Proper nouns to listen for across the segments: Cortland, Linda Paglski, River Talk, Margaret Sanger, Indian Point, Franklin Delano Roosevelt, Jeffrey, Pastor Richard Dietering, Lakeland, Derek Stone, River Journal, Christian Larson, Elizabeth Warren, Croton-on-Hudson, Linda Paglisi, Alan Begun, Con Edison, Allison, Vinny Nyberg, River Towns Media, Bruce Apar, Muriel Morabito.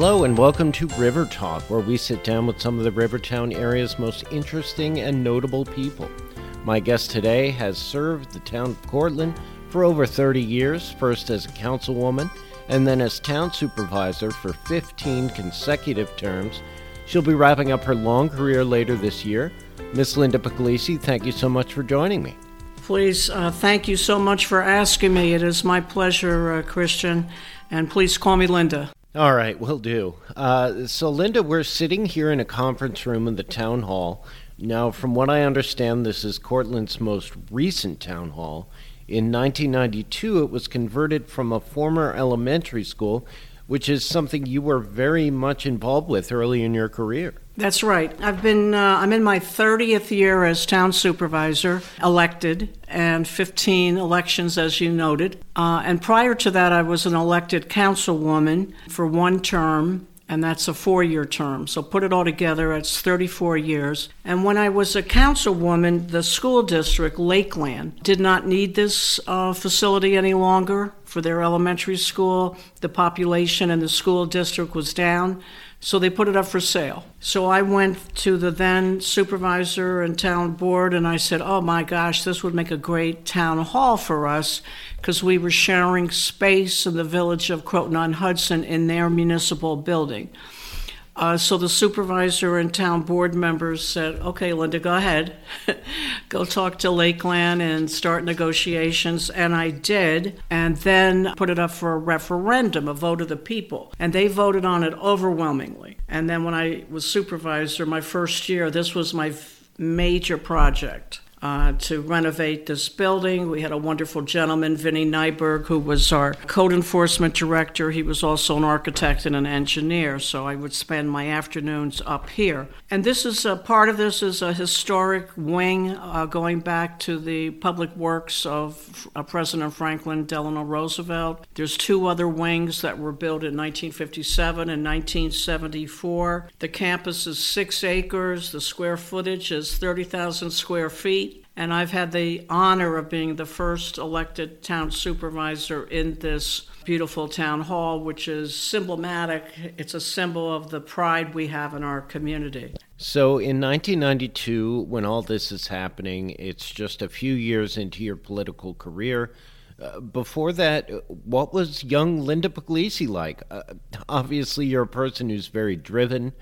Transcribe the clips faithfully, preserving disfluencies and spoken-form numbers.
Hello and welcome to River Talk, where we sit down with some of the Rivertown area's most interesting and notable people. My guest today has served the town of Cortland for over thirty years, first as a councilwoman and then as town supervisor for fifteen consecutive terms. She'll be wrapping up her long career later this year. Miss Linda Paglisi, thank you so much for joining me. Please, uh, thank you so much for asking me. It is my pleasure, uh, Christian, and please call me Linda. All right, will do. Uh, so, Linda, we're sitting here in a conference room in the town hall. Now, from what I understand, this is Cortland's most recent town hall. In nineteen ninety-two, it was converted from a former elementary school, which is something you were very much involved with early in your career. That's right. I've been, uh, I'm in my thirtieth year as town supervisor, elected, and fifteen elections, as you noted. Uh, and prior to that, I was an elected councilwoman for one term, and that's a four-year term. So put it all together, it's thirty-four years. And when I was a councilwoman, the school district, Lakeland, did not need this uh, facility any longer for their elementary school. The population in the school district was down. So they put it up for sale. So I went to the then supervisor and town board, and I said, oh my gosh, this would make a great town hall for us, because we were sharing space in the village of Croton-on-Hudson in their municipal building. Uh, so the supervisor and town board members said, okay, Linda, go ahead. Go talk to Lakeland and start negotiations. And I did, and then put it up for a referendum, a vote of the people. And they voted on it overwhelmingly. And then when I was supervisor, my first year, this was my f- major project. Uh, to renovate this building. We had a wonderful gentleman, Vinny Nyberg, who was our code enforcement director. He was also an architect and an engineer, so I would spend my afternoons up here. And this is a part of this is a historic wing uh, going back to the public works of uh, President Franklin Delano Roosevelt. There's two other wings that were built in nineteen fifty-seven and nineteen seventy-four. The campus is six acres. The square footage is thirty thousand square feet. And I've had the honor of being the first elected town supervisor in this beautiful town hall, which is symbolic. It's a symbol of the pride we have in our community. So in nineteen ninety-two, when all this is happening, it's just a few years into your political career. Uh, before that, what was young Linda Paglisi like? Uh, obviously, you're a person who's very driven.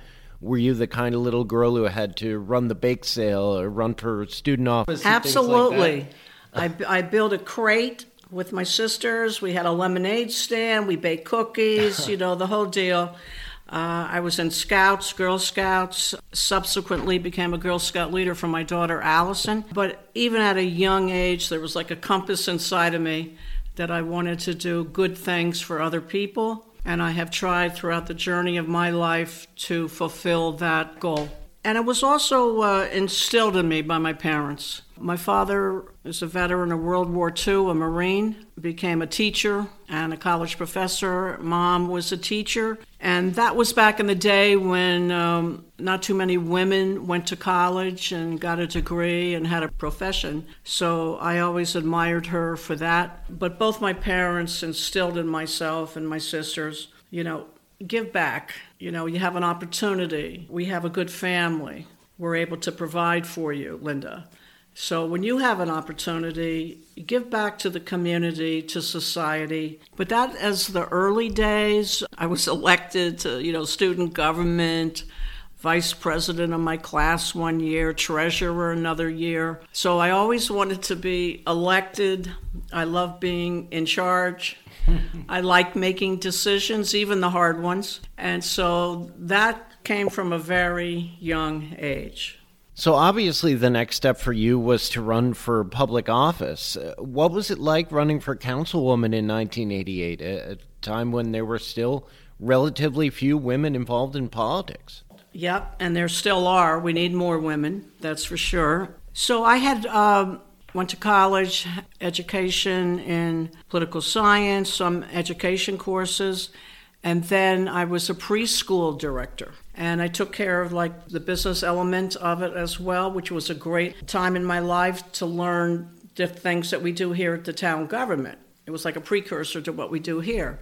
Were you the kind of little girl who had to run the bake sale or run her student office? Absolutely. Like I, I built a crate with my sisters. We had a lemonade stand. We baked cookies, you know, the whole deal. Uh, I was in Scouts, Girl Scouts, subsequently became a Girl Scout leader for my daughter, Allison. But even at a young age, there was like a compass inside of me that I wanted to do good things for other people. And I have tried throughout the journey of my life to fulfill that goal. And it was also uh, instilled in me by my parents. My father is a veteran of World War Two, a Marine, became a teacher and a college professor. Mom was a teacher. And that was back in the day when um, not too many women went to college and got a degree and had a profession. So I always admired her for that. But both my parents instilled in myself and my sisters, you know, give back. You know, you have an opportunity. We have a good family. We're able to provide for you, Linda. So when you have an opportunity, give back to the community, to society. But that, as the early days, I was elected to, you know, student government, vice president of my class one year, treasurer another year. So I always wanted to be elected. I love being in charge. I like making decisions, even the hard ones. And so that came from a very young age. So obviously the next step for you was to run for public office. What was it like running for councilwoman in nineteen eighty-eight, a time when there were still relatively few women involved in politics? Yep, and there still are. We need more women, that's for sure. So I had um, went to college, education in political science, some education courses, and then I was a preschool director. And I took care of like the business element of it as well, which was a great time in my life to learn the things that we do here at the town government. It was like a precursor to what we do here.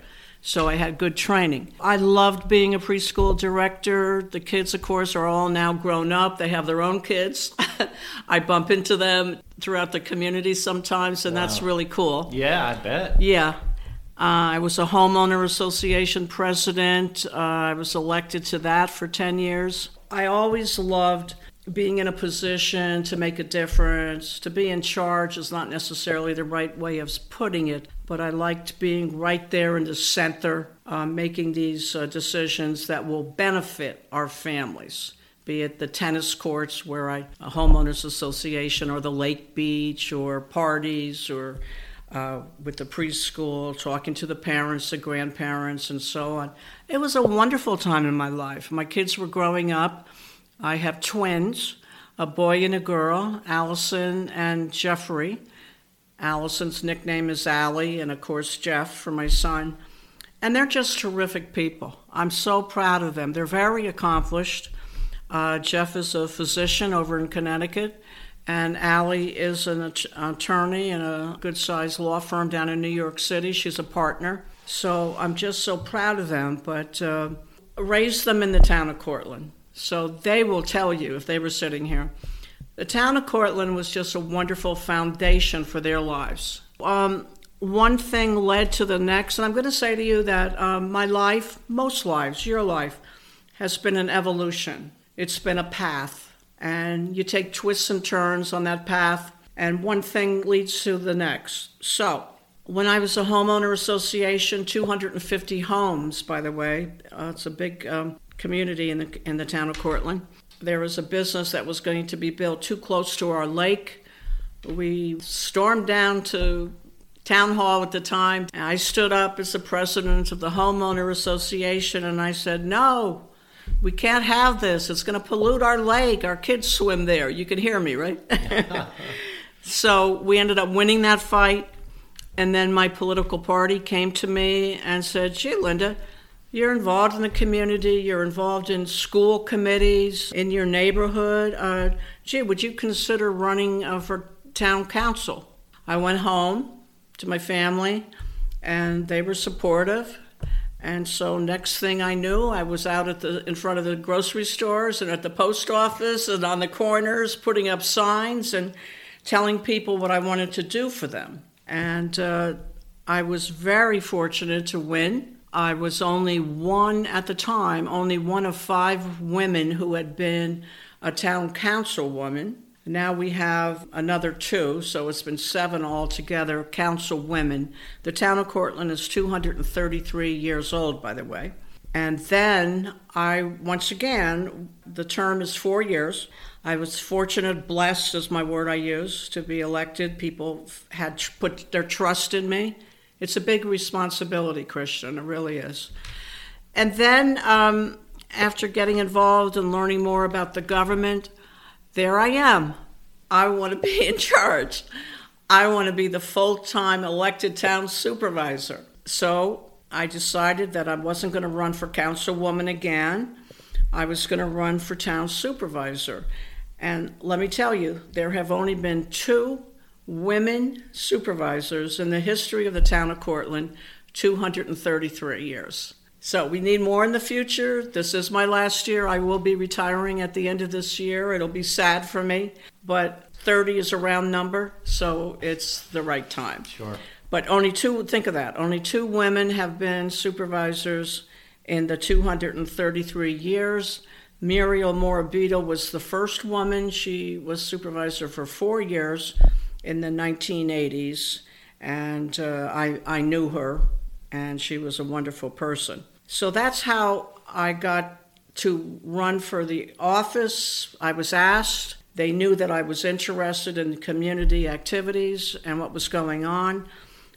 So I had good training. I loved being a preschool director. The kids, of course, are all now grown up. They have their own kids. I bump into them throughout the community sometimes, and wow. That's really cool. Yeah, I bet. Yeah. Uh, I was a homeowner association president. Uh, I was elected to that for ten years. I always loved being in a position to make a difference. To be in charge is not necessarily the right way of putting it, but I liked being right there in the center, uh, making these uh, decisions that will benefit our families, be it the tennis courts where I, a homeowners association, or the lake beach, or parties, or Uh, with the preschool, talking to the parents, the grandparents, and so on. It was a wonderful time in my life. My kids were growing up. I have twins, a boy and a girl, Allison and Jeffrey. Allison's nickname is Allie, and of course Jeff for my son. And they're just terrific people. I'm so proud of them. They're very accomplished. Uh, Jeff is a physician over in Connecticut. And Allie is an attorney in a good-sized law firm down in New York City. She's a partner. So I'm just so proud of them, but uh, raised them in the town of Cortland. So they will tell you, if they were sitting here, the town of Cortland was just a wonderful foundation for their lives. Um, one thing led to the next, and I'm going to say to you that um, my life, most lives, your life, has been an evolution. It's been a path. And you take twists and turns on that path, and one thing leads to the next. So, when I was a homeowner association, two hundred fifty homes, by the way, uh, it's a big um, community in the in the town of Cortland. There was a business that was going to be built too close to our lake. We stormed down to town hall at the time. I stood up as the president of the homeowner association, and I said, "No. We can't have this. It's going to pollute our lake. Our kids swim there." You can hear me, right? So we ended up winning that fight. And then my political party came to me and said, "Gee, Linda, you're involved in the community. You're involved in school committees in your neighborhood. Uh, gee, would you consider running uh, for town council?" I went home to my family, and they were supportive. And so next thing I knew, I was out at the in front of the grocery stores and at the post office and on the corners putting up signs and telling people what I wanted to do for them. And uh, I was very fortunate to win. I was only one at the time, only one of five women who had been a town councilwoman. Now we have another two, so it's been seven altogether, council women. The town of Cortland is two hundred thirty-three years old, by the way. And then I, once again, the term is four years. I was fortunate, blessed is my word I use, to be elected. People had put their trust in me. It's a big responsibility, Christian, it really is. And then um, after getting involved and learning more about the government, there I am. I want to be in charge. I want to be the full-time elected town supervisor. So I decided that I wasn't going to run for councilwoman again. I was going to run for town supervisor. And let me tell you, there have only been two women supervisors in the history of the town of Cortland, two hundred thirty-three years. So we need more in the future. This is my last year. I will be retiring at the end of this year. It'll be sad for me, but thirty is a round number, so it's the right time. Sure. But only two, think of that, only two women have been supervisors in the two hundred thirty-three years. Muriel Morabito was the first woman. She was supervisor for four years in the nineteen eighties, and uh, I, I knew her, and she was a wonderful person. So that's how I got to run for the office. I was asked. They knew that I was interested in community activities and what was going on.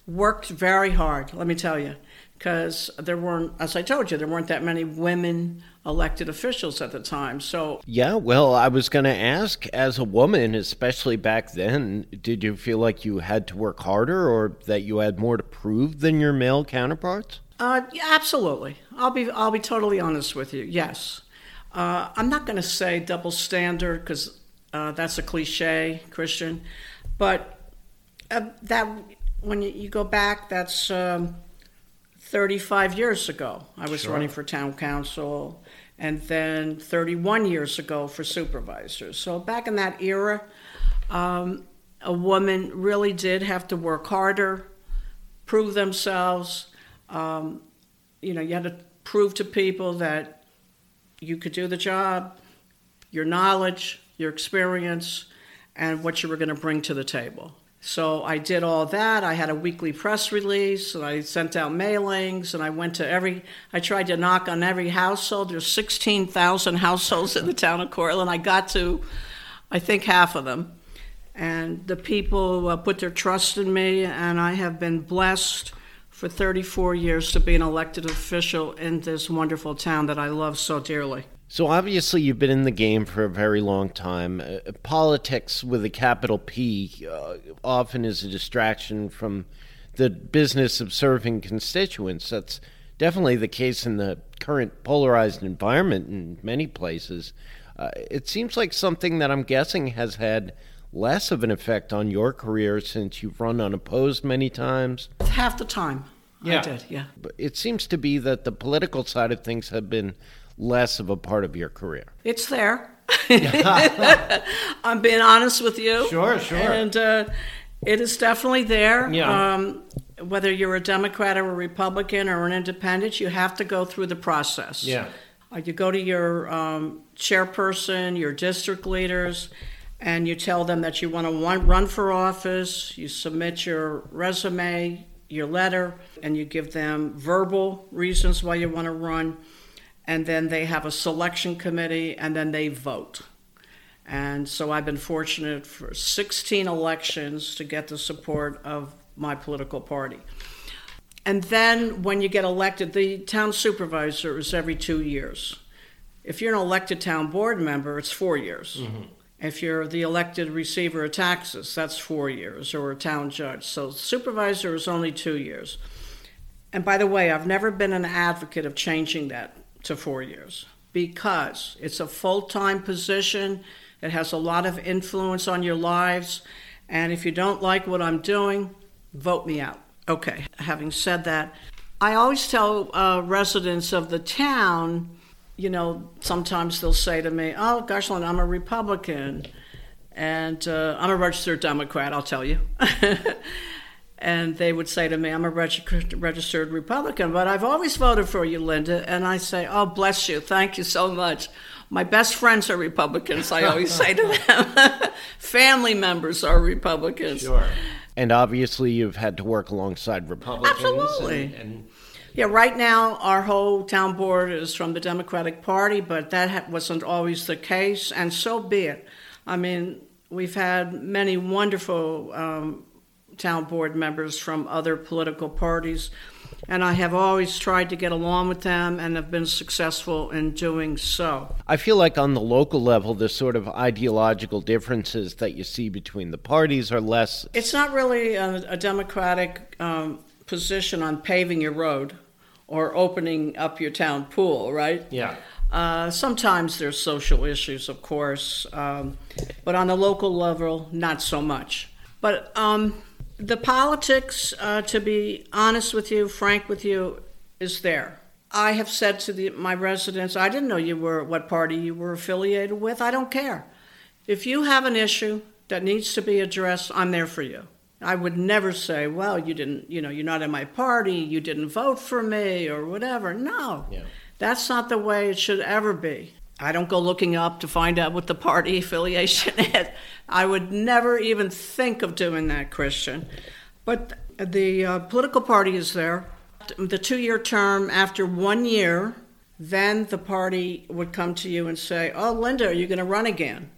Worked very hard, let me tell you, because there weren't, as I told you, there weren't that many women elected officials at the time. So yeah, well, I was going to ask, as a woman, especially back then, did you feel like you had to work harder or that you had more to prove than your male counterparts? Uh, yeah, absolutely. I'll be I'll be totally honest with you. Yes. Uh, I'm not going to say double standard because uh, that's a cliche, Christian, but uh, that when you, you go back, that's um, thirty-five years ago, I was sure. running for town council, and then thirty-one years ago for supervisor. So back in that era, um, a woman really did have to work harder, prove themselves. Um, you know, you had to prove to people that you could do the job, your knowledge, your experience, and what you were going to bring to the table. So I did all that. I had a weekly press release, and I sent out mailings, and I went to every, I tried to knock on every household. There's sixteen thousand households in the town of Cortland. I got to, I think, half of them. And the people uh, put their trust in me, and I have been blessed for thirty-four years to be an elected official in this wonderful town that I love so dearly. So obviously you've been in the game for a very long time. Uh, politics with a capital P uh, often is a distraction from the business of serving constituents. That's definitely the case in the current polarized environment in many places. Uh, it seems like something that I'm guessing has had less of an effect on your career since you've run unopposed many times. Half the time. Yeah. I did, yeah. But it seems to be that the political side of things have been less of a part of your career. It's there. I'm being honest with you. Sure, sure. And uh, it is definitely there. Yeah. Um, whether you're a Democrat or a Republican or an independent, you have to go through the process. Yeah. Uh, you go to your um, chairperson, your district leaders, and you tell them that you want to run for office. You submit your resume, your letter, and you give them verbal reasons why you want to run. And then they have a selection committee, and then they vote. And so I've been fortunate for sixteen elections to get the support of my political party. And then when you get elected, the town supervisor is every two years. If you're an elected town board member, it's four years. Mm-hmm. If you're the elected receiver of taxes, that's four years, or a town judge. So supervisor is only two years. And by the way, I've never been an advocate of changing that to four years because it's a full-time position. It has a lot of influence on your lives. And if you don't like what I'm doing, vote me out. Okay, having said that, I always tell uh, residents of the town, you know, sometimes they'll say to me, oh, gosh, Lynn, I'm a Republican. And uh, I'm a registered Democrat, I'll tell you. And they would say to me, I'm a reg- registered Republican, but I've always voted for you, Linda. And I say, oh, bless you. Thank you so much. My best friends are Republicans, I always say to them. Family members are Republicans. Sure. And obviously you've had to work alongside Republicans. Absolutely. And, and... Yeah, right now our whole town board is from the Democratic Party, but that ha- wasn't always the case, and so be it. I mean, we've had many wonderful um town board members from other political parties, and I have always tried to get along with them and have been successful in doing so. I feel like on the local level, the sort of ideological differences that you see between the parties are less... It's not really a, a Democratic um, position on paving your road or opening up your town pool, right? Yeah. Uh, sometimes there's social issues, of course, um, but on the local level, not so much. But... Um, The politics, uh, to be honest with you, frank with you, is there. I have said to the, my residents, I didn't know you were what party you were affiliated with. I don't care. If you have an issue that needs to be addressed, I'm there for you. I would never say, well, you didn't, you know, you're not in my party, you didn't vote for me, or whatever. No, yeah. That's not the way it should ever be. I don't go looking up to find out what the party affiliation is. I would never even think of doing that, Christian. But the uh, political party is there. The two-year term, after one year, then the party would come to you and say, oh, Linda, are you going to run again?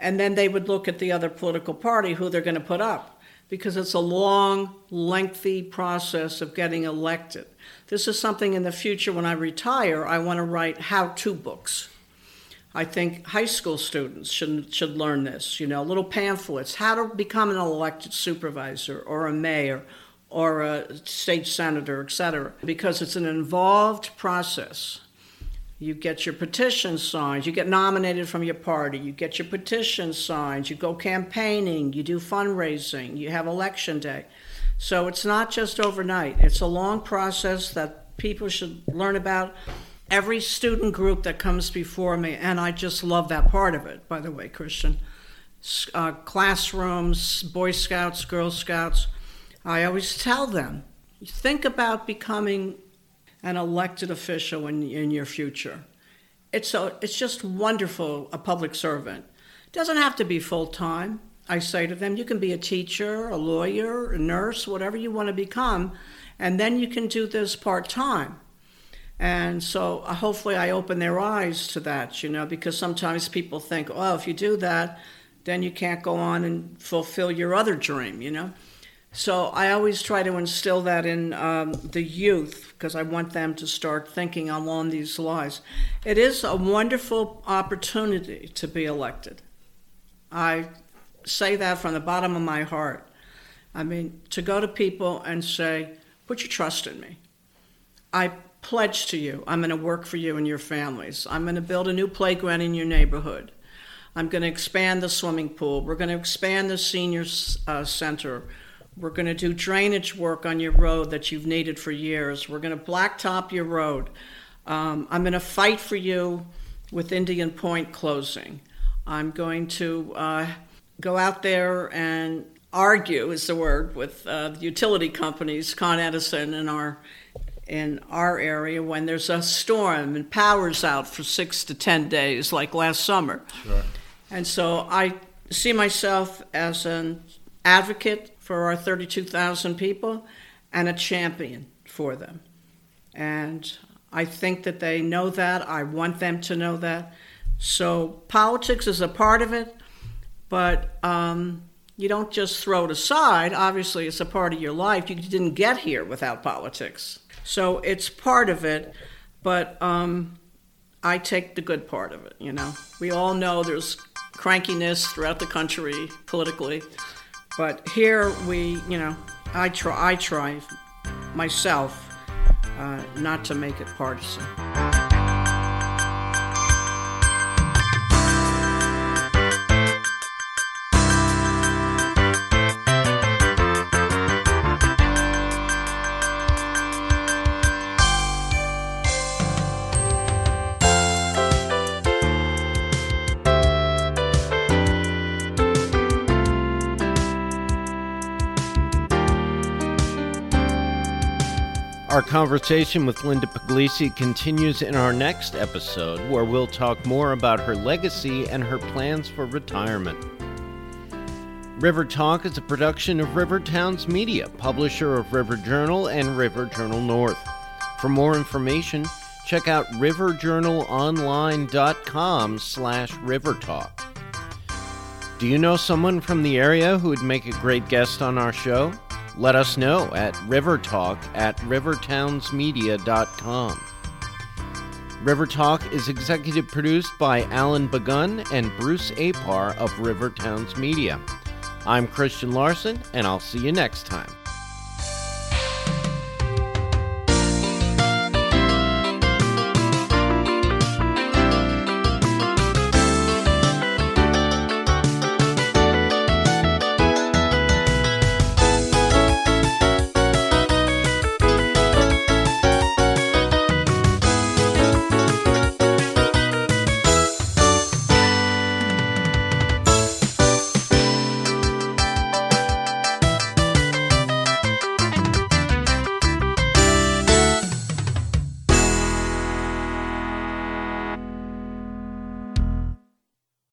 And then they would look at the other political party, who they're going to put up, because it's a long, lengthy process of getting elected. This is something in the future when I retire, I want to write how-to books. I think high school students should, should learn this, you know, little pamphlets, how to become an elected supervisor or a mayor or a state senator, et cetera, because it's an involved process. You get your petition signed, you get nominated from your party, you get your petition signed, you go campaigning, you do fundraising, you have election day. So it's not just overnight. It's a long process that people should learn about. Every student group that comes before me, and I just love that part of it, by the way, Christian. Uh, classrooms, Boy Scouts, Girl Scouts, I always tell them, think about becoming an elected official in, in your future. It's a, it's just wonderful, a public servant. Doesn't have to be full-time. I say to them, you can be a teacher, a lawyer, a nurse, whatever you want to become, and then you can do this part-time. And so uh, hopefully I open their eyes to that, you know, because sometimes people think, oh, if you do that, then you can't go on and fulfill your other dream, you know. So I always try to instill that in um, the youth, because I want them to start thinking along these lines. It is a wonderful opportunity to be elected. I say that from the bottom of my heart. I mean, to go to people and say, put your trust in me. I pledge to you, I'm going to work for you and your families. I'm going to build a new playground in your neighborhood. I'm going to expand the swimming pool. We're going to expand the senior uh, center. We're going to do drainage work on your road that you've needed for years. We're going to blacktop your road. Um, I'm going to fight for you with Indian Point closing. I'm going to uh, go out there and argue, is the word, with uh, the utility companies, Con Edison, and our in our area when there's a storm and power's out for six to ten days, like last summer. Sure. And so I see myself as an advocate for our thirty-two thousand people and a champion for them. And I think that they know that. I want them to know that. So politics is a part of it, but um, you don't just throw it aside. Obviously, it's a part of your life. You didn't get here without politics. So it's part of it, but um, I take the good part of it, you know. We all know there's crankiness throughout the country politically, but here we, you know, I try, I try myself uh, not to make it partisan. Our conversation with Linda Paglisi continues in our next episode, where we'll talk more about her legacy and her plans for retirement. River Talk is a production of River Towns Media, publisher of River Journal and River Journal North. For more information, check out riverjournalonline.com slash rivertalk. Do you know someone from the area who would make a great guest on our show? Let us know at rivertalk at rivertownsmedia.com. River Talk is executive produced by Alan Begun and Bruce Apar of River Towns Media. I'm Christian Larson, and I'll see you next time.